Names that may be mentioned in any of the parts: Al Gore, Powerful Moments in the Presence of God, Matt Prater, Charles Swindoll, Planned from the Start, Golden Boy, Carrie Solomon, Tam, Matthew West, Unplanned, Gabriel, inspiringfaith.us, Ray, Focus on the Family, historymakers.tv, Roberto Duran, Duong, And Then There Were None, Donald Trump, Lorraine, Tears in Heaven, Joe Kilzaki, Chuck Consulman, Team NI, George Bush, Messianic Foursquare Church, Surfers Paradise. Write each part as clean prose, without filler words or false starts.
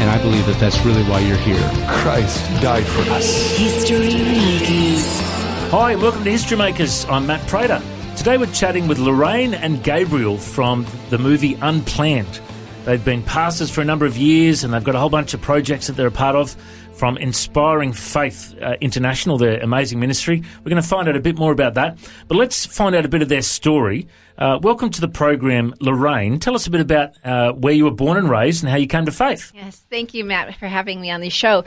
And I believe that that's really why you're here. Christ died for us. History Makers. Hi, welcome to History Makers. I'm Matt Prater. Today we're chatting with Lorraine and Gabriel from the movie Unplanned. They've been pastors for a number of years and they've got a whole bunch of projects that they're a part of from Inspiring Faith International, their amazing ministry. We're going to find out a bit more about that. But let's find out a bit of their story. Welcome to the program, Lorraine. Tell us a bit about where you were born and raised and how you came to faith. Yes, thank you, Matt, for having me on this show.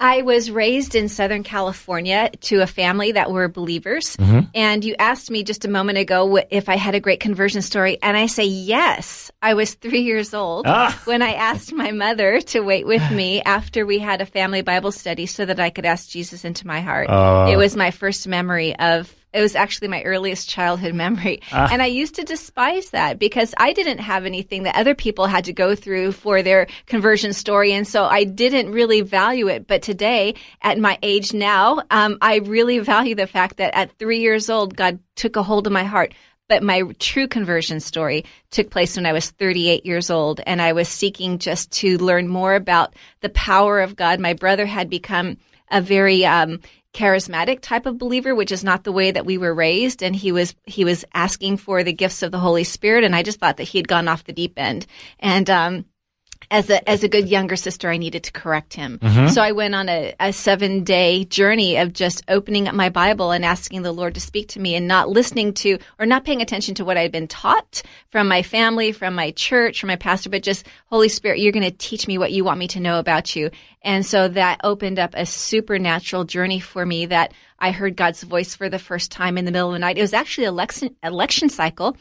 I was raised in Southern California to a family that were believers. Mm-hmm. And you asked me just a moment ago if I had a great conversion story. And I say, yes, I was 3 years old when I asked my mother to wait with me after we had a family Bible study so that I could ask Jesus into my heart. It was my first memory of It was actually my earliest childhood memory. And I used to despise that because I didn't have anything that other people had to go through for their conversion story. And so I didn't really value it. But today, at my age now, I really value the fact that at 3 years old, God took a hold of my heart. But my true conversion story took place when I was 38 years old. And I was seeking just to learn more about the power of God. My brother had become a very charismatic type of believer, which is not the way that we were raised. And he was asking for the gifts of the Holy Spirit. And I just thought that he had gone off the deep end. And as a good younger sister, I needed to correct him. Mm-hmm. So I went on a 7-day journey of just opening up my Bible and asking the Lord to speak to me and not listening to or not paying attention to what I had been taught from my family, from my church, from my pastor, but just, Holy Spirit, you're going to teach me what you want me to know about you. And so that opened up a supernatural journey for me that I heard God's voice for the first time in the middle of the night. It was actually election cycle.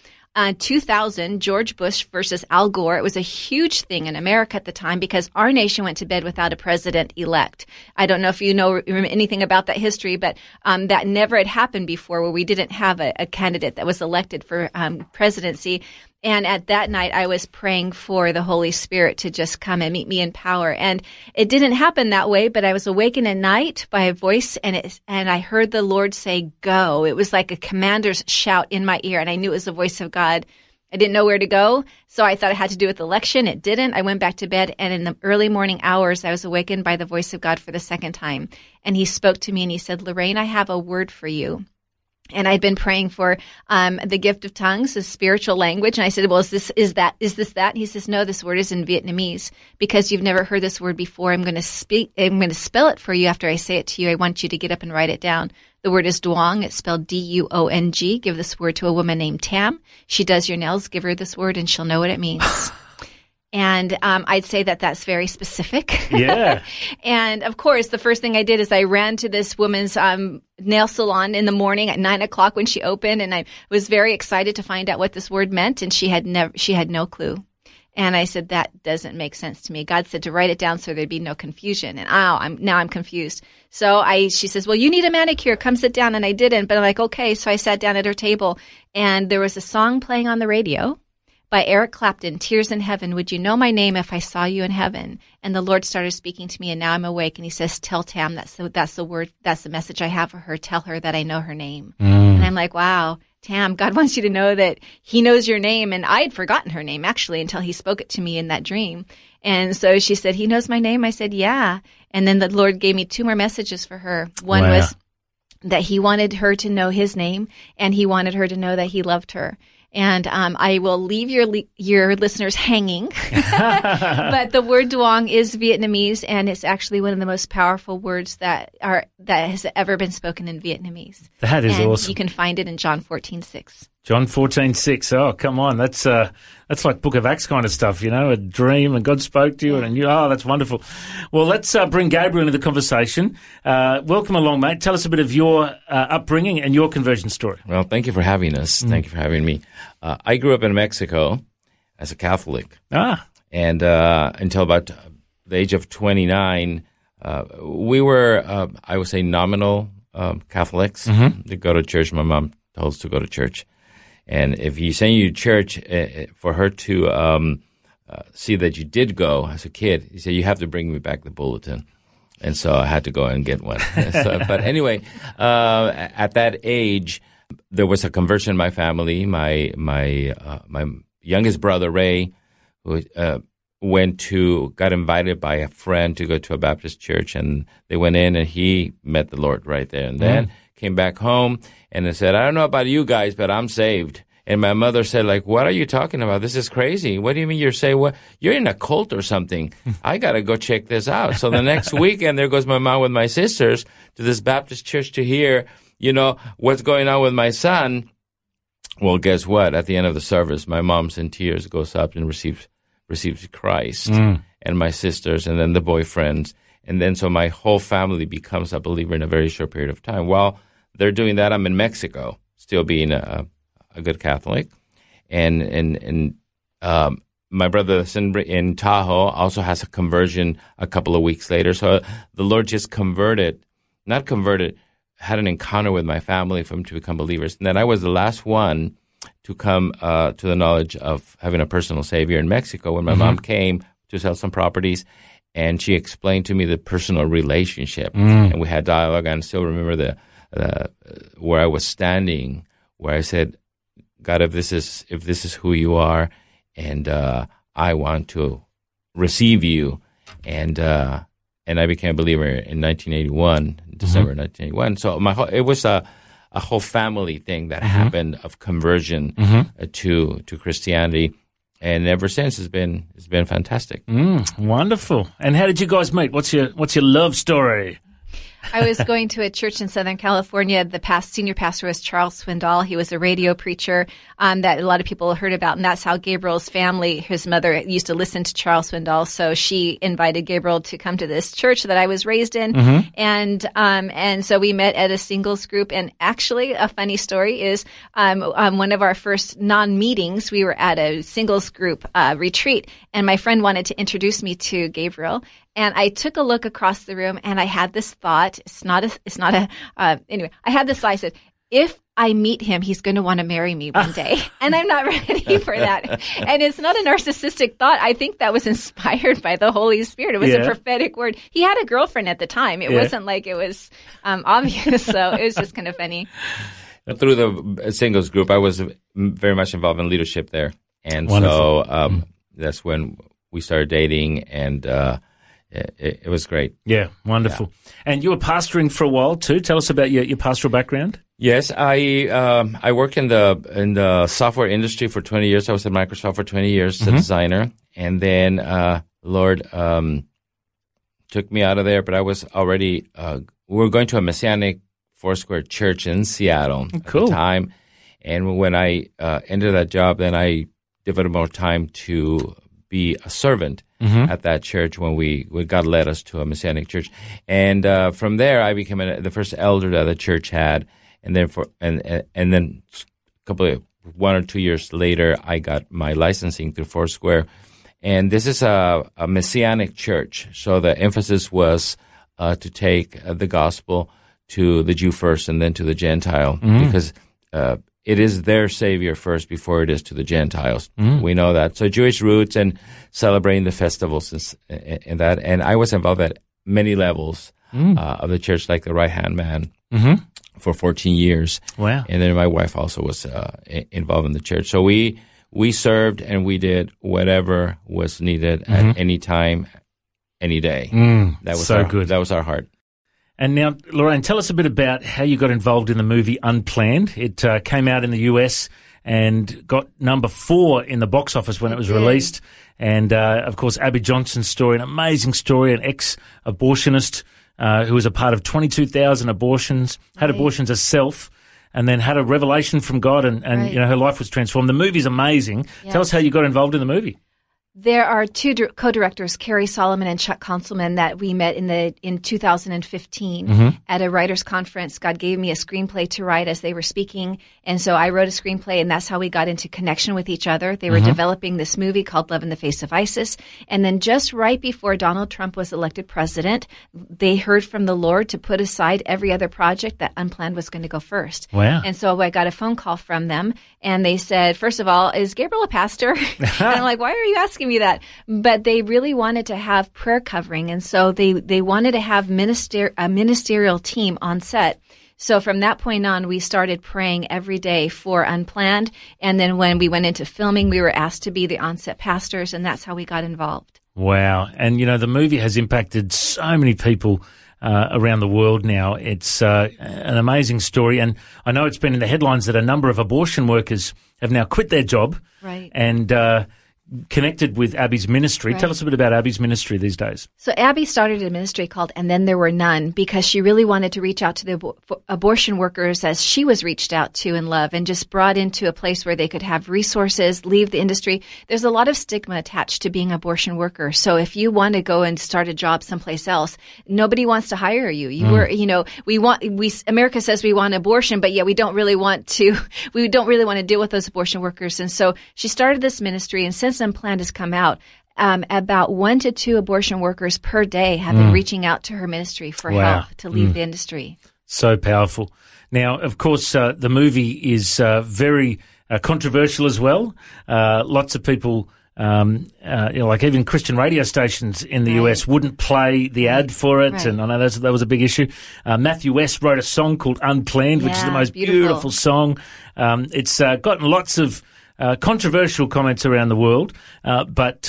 2000, George Bush versus Al Gore. It was a huge thing in America at the time because our nation went to bed without a president-elect. I don't know if you know anything about that history, but that never had happened before where we didn't have a candidate that was elected for presidency. And at that night, I was praying for the Holy Spirit to just come and meet me in power. And it didn't happen that way, but I was awakened at night by a voice, and I heard the Lord say, go. It was like a commander's shout in my ear, and I knew it was the voice of God. I didn't know where to go, so I thought it had to do with the election. It didn't. I went back to bed, and in the early morning hours, I was awakened by the voice of God for the second time. And he spoke to me, and he said, Lorraine, I have a word for you. And I'd been praying for the gift of tongues, the spiritual language. And I said, well, is this that? And he says, no, this word is in Vietnamese because you've never heard this word before. I'm going to spell it for you after I say it to you. I want you to get up and write it down. The word is Duong. It's spelled D-U-O-N-G. Give this word to a woman named Tam. She does your nails. Give her this word and she'll know what it means. And I'd say that that's very specific. Yeah. And, of course, the first thing I did is I ran to this woman's nail salon in the morning at 9 o'clock when she opened, and I was very excited to find out what this word meant, and she had no clue. And I said, that doesn't make sense to me. God said to write it down so there'd be no confusion. And now I'm confused. So she says, well, you need a manicure. Come sit down. And I didn't. But I'm like, okay. So I sat down at her table, and there was a song playing on the radio by Eric Clapton, Tears in Heaven. Would you know my name if I saw you in heaven? And the Lord started speaking to me, and now I'm awake. And he says, tell Tam, that's the word, that's the message I have for her. Tell her that I know her name. And I'm like, wow, Tam, God wants you to know that he knows your name. And I had forgotten her name, actually, until he spoke it to me in that dream. And so she said, he knows my name? I said, yeah. And then the Lord gave me two more messages for her. One was that he wanted her to know his name, and he wanted her to know that he loved her. And I will leave your listeners hanging, but the word Duong is Vietnamese, and it's actually one of the most powerful words that has ever been spoken in Vietnamese. That is awesome. You can find it in John 14:6. John 14:6. Oh, come on, that's like Book of Acts kind of stuff, you know, a dream and God spoke to you and you. Oh, that's wonderful. Well, let's bring Gabriel into the conversation. Welcome along, mate. Tell us a bit of your upbringing and your conversion story. Well, thank you for having us. Mm. Thank you for having me. I grew up in Mexico as a Catholic. And until about the age of 29, we were, I would say, nominal Catholics. Mm-hmm. They go to church. My mom told us to go to church. And if you send you to church, for her to see that you did go as a kid, you say, you have to bring me back the bulletin. And so I had to go and get one. So, but anyway, at that age, there was a conversion in my family. My youngest brother Ray, who got invited by a friend to go to a Baptist church, and they went in, and he met the Lord right there and then. Came back home, and they said, "I don't know about you guys, but I'm saved." And my mother said, "Like, what are you talking about? This is crazy. What do you mean you're saved? What? You're in a cult or something. I got to go check this out." So the next weekend, there goes my mom with my sisters to this Baptist church to hear, you know, what's going on with my son. Well, guess what? At the end of the service, my mom's in tears, goes up and receives Christ, and my sisters, and then the boyfriends. And then so my whole family becomes a believer in a very short period of time. While they're doing that, I'm in Mexico, still being a good Catholic. And my brother in Tahoe also has a conversion a couple of weeks later. So the Lord just had an encounter with my family for them to become believers. And then I was the last one to come to the knowledge of having a personal Savior in Mexico when my mom came to sell some properties. And she explained to me the personal relationship, and we had dialogue. And I still remember where I was standing, where I said, "God, if this is who you are, and I want to receive you," and I became a believer in 1981, December 1981. So it was a whole family thing that happened of conversion to Christianity. And ever since, it's been fantastic. Wonderful. And how did you guys meet? What's your love story? I was going to a church in Southern California. The senior pastor was Charles Swindoll. He was a radio preacher that a lot of people heard about, and that's how Gabriel's family, his mother, used to listen to Charles Swindoll. So she invited Gabriel to come to this church that I was raised in, and so we met at a singles group. And actually, a funny story is one of our first non-meetings, we were at a singles group retreat, and my friend wanted to introduce me to Gabriel. And I took a look across the room, and I had this thought. Anyway, I had this thought. I said, if I meet him, he's going to want to marry me one day. And I'm not ready for that. And it's not a narcissistic thought. I think that was inspired by the Holy Spirit. It was a prophetic word. He had a girlfriend at the time. It wasn't like it was obvious. So it was just kind of funny. Through the singles group, I was very much involved in leadership there. And wonderful. So that's when we started dating, and it was great. Yeah, wonderful. Yeah. And you were pastoring for a while too. Tell us about your pastoral background. Yes, I worked in the software industry for 20 years. I was at Microsoft for 20 years as a designer, and then Lord took me out of there. But I was already we were going to a Messianic Foursquare Church in Seattle at the time, and when I ended that job, then I devoted more time to be a servant at that church when God led us to a Messianic church. And from there, I became the first elder that the church had. And then then a couple of 1 or 2 years later, I got my licensing through Foursquare. And this is a Messianic church. So the emphasis was to take the gospel to the Jew first and then to the Gentile, because it is their Savior first before it is to the Gentiles. We know that. So Jewish roots and celebrating the festivals and that. And I was involved at many levels of the church, like the right-hand man for 14 years. Wow. And then my wife also was involved in the church. So we served and we did whatever was needed at any time, any day. That was good. That was our heart. And now, Lorraine, tell us a bit about how you got involved in the movie Unplanned. It came out in the US and got number 4 in the box office when it was released. And, of course, Abby Johnson's story, an amazing story, an ex-abortionist who was a part of 22,000 abortions, had abortions herself, and then had a revelation from God, and you know, her life was transformed. The movie's amazing. Yes. Tell us how you got involved in the movie. There are 2 co-directors, Carrie Solomon and Chuck Consulman, that we met in 2015 at a writers' conference. God gave me a screenplay to write as they were speaking, and so I wrote a screenplay, and that's how we got into connection with each other. They were developing this movie called Love in the Face of ISIS, and then just right before Donald Trump was elected president, they heard from the Lord to put aside every other project, that Unplanned was going to go first. Wow. And so I got a phone call from them, and they said, first of all, is Gabriel a pastor? And I'm like, why are you asking me that? But they really wanted to have prayer covering, and so they wanted to have a ministerial team on set. So from that point on, we started praying every day for Unplanned, and then when we went into filming, we were asked to be the on-set pastors, and that's how we got involved. Wow. And, you know, the movie has impacted so many people around the world now. It's an amazing story, and I know it's been in the headlines that a number of abortion workers have now quit their job and connected with Abby's ministry. Tell us a bit about Abby's ministry these days. So Abby started a ministry called And Then There Were None because she really wanted to reach out to the abortion workers as she was reached out to in love, and just brought into a place where they could have resources, leave the industry. There's a lot of stigma attached to being an abortion worker. So if you want to go and start a job someplace else, nobody wants to hire you. You were, you know, America says we want abortion, but yet we don't really want to deal with those abortion workers. And so she started this ministry, and since Unplanned has come out, about 1 to 2 abortion workers per day have been reaching out to her ministry for help to leave the industry. So powerful. Now, of course, the movie is very controversial as well. Lots of people, you know, like even Christian radio stations in the US wouldn't play the ad for it, and I know that was a big issue. Matthew West wrote a song called Unplanned, which is the most beautiful song. It's gotten lots of controversial comments around the world, but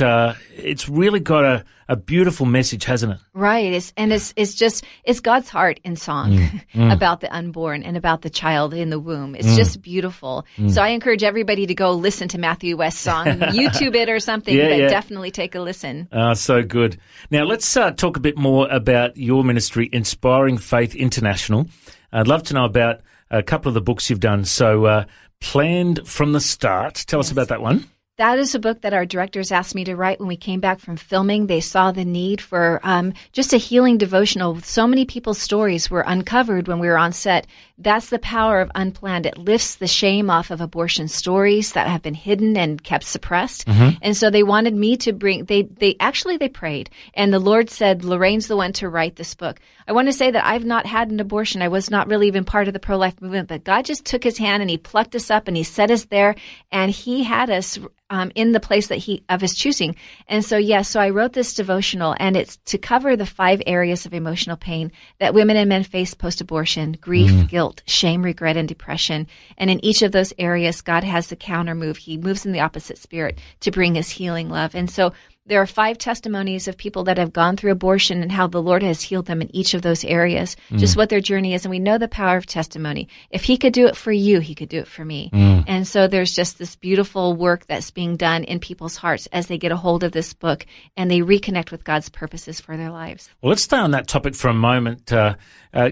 it's really got a beautiful message, hasn't it? Right. It's God's heart in song about the unborn and about the child in the womb. It's just beautiful. So I encourage everybody to go listen to Matthew West's song, YouTube it or something, but definitely take a listen. So good. Now let's talk a bit more about your ministry, Inspiring Faith International. I'd love to know about a couple of the books you've done. So, Planned from the Start. Tell us about that one. That is a book that our directors asked me to write when we came back from filming. They saw the need for just a healing devotional. So many people's stories were uncovered when we were on set. That's the power of Unplanned. It lifts the shame off of abortion stories that have been hidden and kept suppressed. And so they wanted me to bring, they prayed, and the Lord said, Lorraine's the one to write this book. I want to say that I've not had an abortion. I was not really even part of the pro-life movement, but God just took his hand and he plucked us up and he set us there, and he had us in the place that of his choosing. And so, so I wrote this devotional, and it's to cover the 5 areas of emotional pain that women and men face post-abortion: grief, guilt, shame, regret, and depression. And in each of those areas, God has the counter move. He moves in the opposite spirit to bring his healing love. And so there are 5 testimonies of people that have gone through abortion and how the Lord has healed them in each of those areas, just what their journey is. And we know the power of testimony. If he could do it for you, he could do it for me. And so there's just this beautiful work that's being done in people's hearts as they get a hold of this book and they reconnect with God's purposes for their lives. Well, let's stay on that topic for a moment.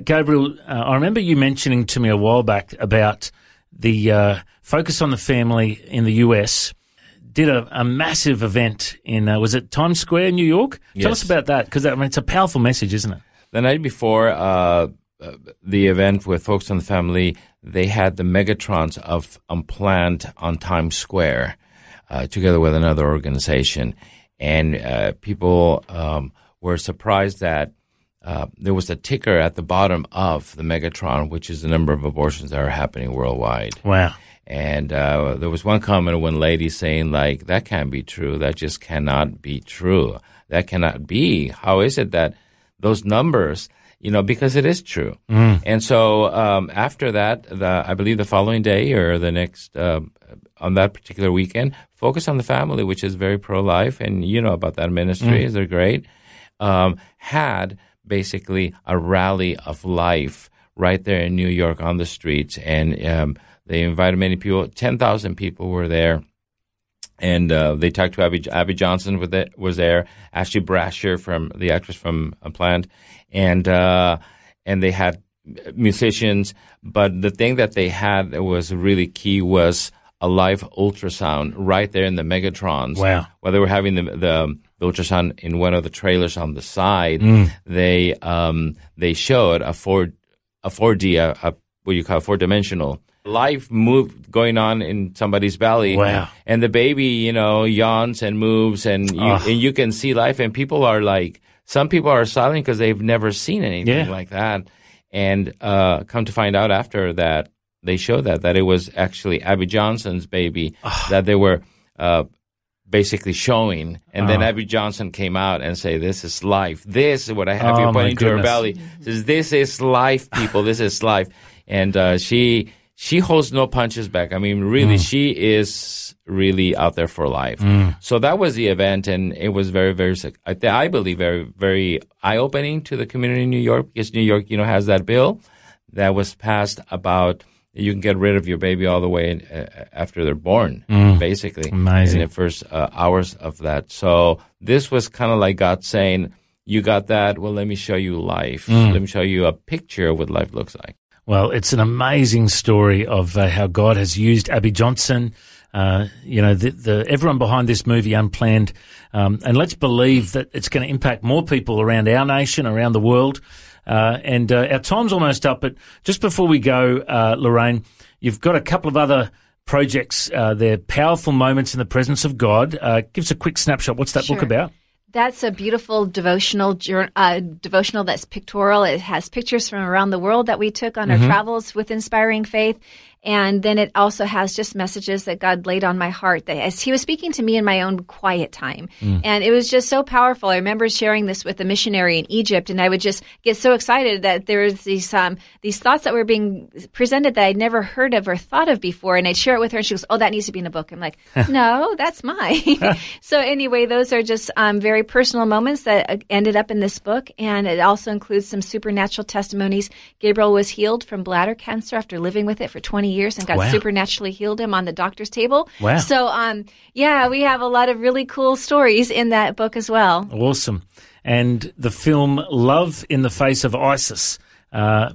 Gabriel, I remember you mentioning to me a while back about the Focus on the Family in the US did a massive event in, was it Times Square, New York? Yes. Tell us about that, because it's a powerful message, isn't it? The night before the event with Focus on the Family, they had the Megatrons of Unplanned on Times Square, together with another organization. And people were surprised that there was a ticker at the bottom of the Megatron, which is the number of abortions that are happening worldwide. Wow. And there was one comment of one lady saying, like, that can't be true. That just cannot be true. That cannot be. How is it that those numbers, you know, because it is true. And so after that, I believe the following day or the next, on that particular weekend, Focus on the Family, which is very pro-life, and you know about that ministry, they're great, had basically a rally of life right there in New York on the streets, and They invited many people. 10,000 people were there. And they talked to Abby Johnson was there, Ashley Brasher, the actress from Unplanned, and they had musicians. But the thing that they had that was really key was a live ultrasound right there in the Megatrons. Wow. While they were having the ultrasound in one of the trailers on the side, they showed a four-dimensional life move going on in somebody's belly. Wow. And the baby, yawns and moves, and you can see life. And people are like, some people are silent because they've never seen anything like that. And come to find out after that, they showed that it was actually Abby Johnson's baby that they were basically showing. And then Abby Johnson came out and say, this is life. This is what I have you pointing to her belly. Says, this is life, people. This is life. And she holds no punches back. I mean, really, she is really out there for life. So that was the event, and it was very, very, I believe, very, very eye-opening to the community in New York, because New York, has that bill that was passed about you can get rid of your baby all the way after they're born, basically. Amazing. In the first hours of that. So this was kind of like God saying, you got that, well, let me show you life. Let me show you a picture of what life looks like. Well, it's an amazing story of how God has used Abby Johnson, everyone behind this movie, Unplanned. And let's believe that it's going to impact more people around our nation, around the world. And our time's almost up, but just before we go, Lorraine, you've got a couple of other projects. They're Powerful Moments in the Presence of God. Give us a quick snapshot. What's that book about? That's a beautiful devotional that's pictorial. It has pictures from around the world that we took on our travels with Inspiring Faith. And then it also has just messages that God laid on my heart that as he was speaking to me in my own quiet time. And it was just so powerful. I remember sharing this with a missionary in Egypt, and I would just get so excited that there was these thoughts that were being presented that I'd never heard of or thought of before. And I'd share it with her, and she goes, oh, that needs to be in a book. I'm like, no, that's mine. So anyway, those are just very personal moments that ended up in this book, and it also includes some supernatural testimonies. Gabriel was healed from bladder cancer after living with it for 20 years, and God supernaturally healed him on the doctor's table. Wow. So, we have a lot of really cool stories in that book as well. Awesome. And the film Love in the Face of ISIS,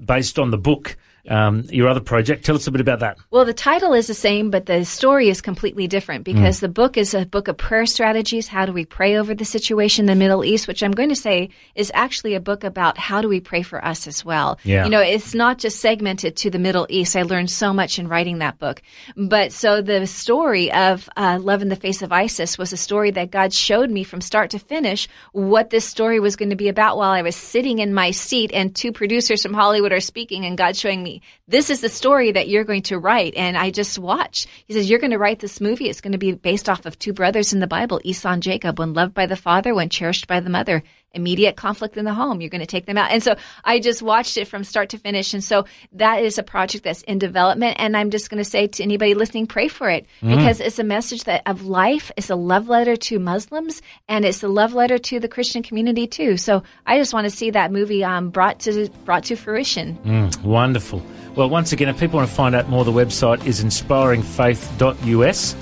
based on the book, your other project. Tell us a bit about that. Well, the title is the same, but the story is completely different, because the book is a book of prayer strategies. How do we pray over the situation in the Middle East, which I'm going to say is actually a book about how do we pray for us as well. Yeah. It's not just segmented to the Middle East. I learned so much in writing that book. But so the story of Love in the Face of ISIS was a story that God showed me from start to finish what this story was going to be about while I was sitting in my seat and two producers from Hollywood are speaking, and God showing me, this is the story that you're going to write. And I just watched. He says, you're going to write this movie. It's going to be based off of two brothers in the Bible, Esau and Jacob, one loved by the father, one cherished by the mother. Immediate conflict in the home. You're going to take them out. And so I just watched it from start to finish. And so that is a project that's in development. And I'm just going to say to anybody listening, pray for it, because it's a message of life. It's a love letter to Muslims, and it's a love letter to the Christian community too. So I just want to see that movie brought to fruition. Wonderful. Well, once again, if people want to find out more, the website is inspiringfaith.us.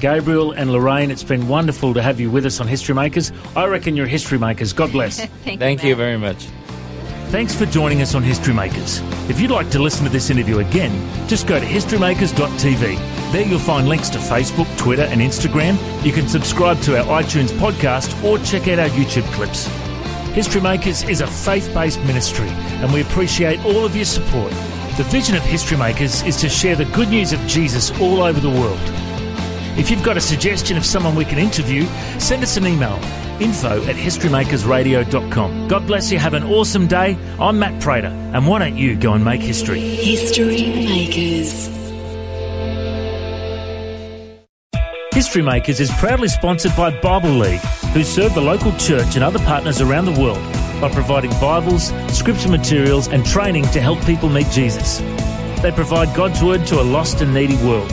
Gabriel and Lorraine, it's been wonderful to have you with us on History Makers. I reckon you're History Makers. God bless. Thank you very much. Thanks for joining us on History Makers. If you'd like to listen to this interview again, just go to historymakers.tv. There you'll find links to Facebook, Twitter and Instagram. You can subscribe to our iTunes podcast or check out our YouTube clips. History Makers is a faith-based ministry, and we appreciate all of your support. The vision of History Makers is to share the good news of Jesus all over the world. If you've got a suggestion of someone we can interview, send us an email, info@historymakersradio.com. God bless you. Have an awesome day. I'm Matt Prater, and why don't you go and make history? History Makers. History Makers is proudly sponsored by Bible League, who serve the local church and other partners around the world by providing Bibles, scripture materials and training to help people meet Jesus. They provide God's Word to a lost and needy world.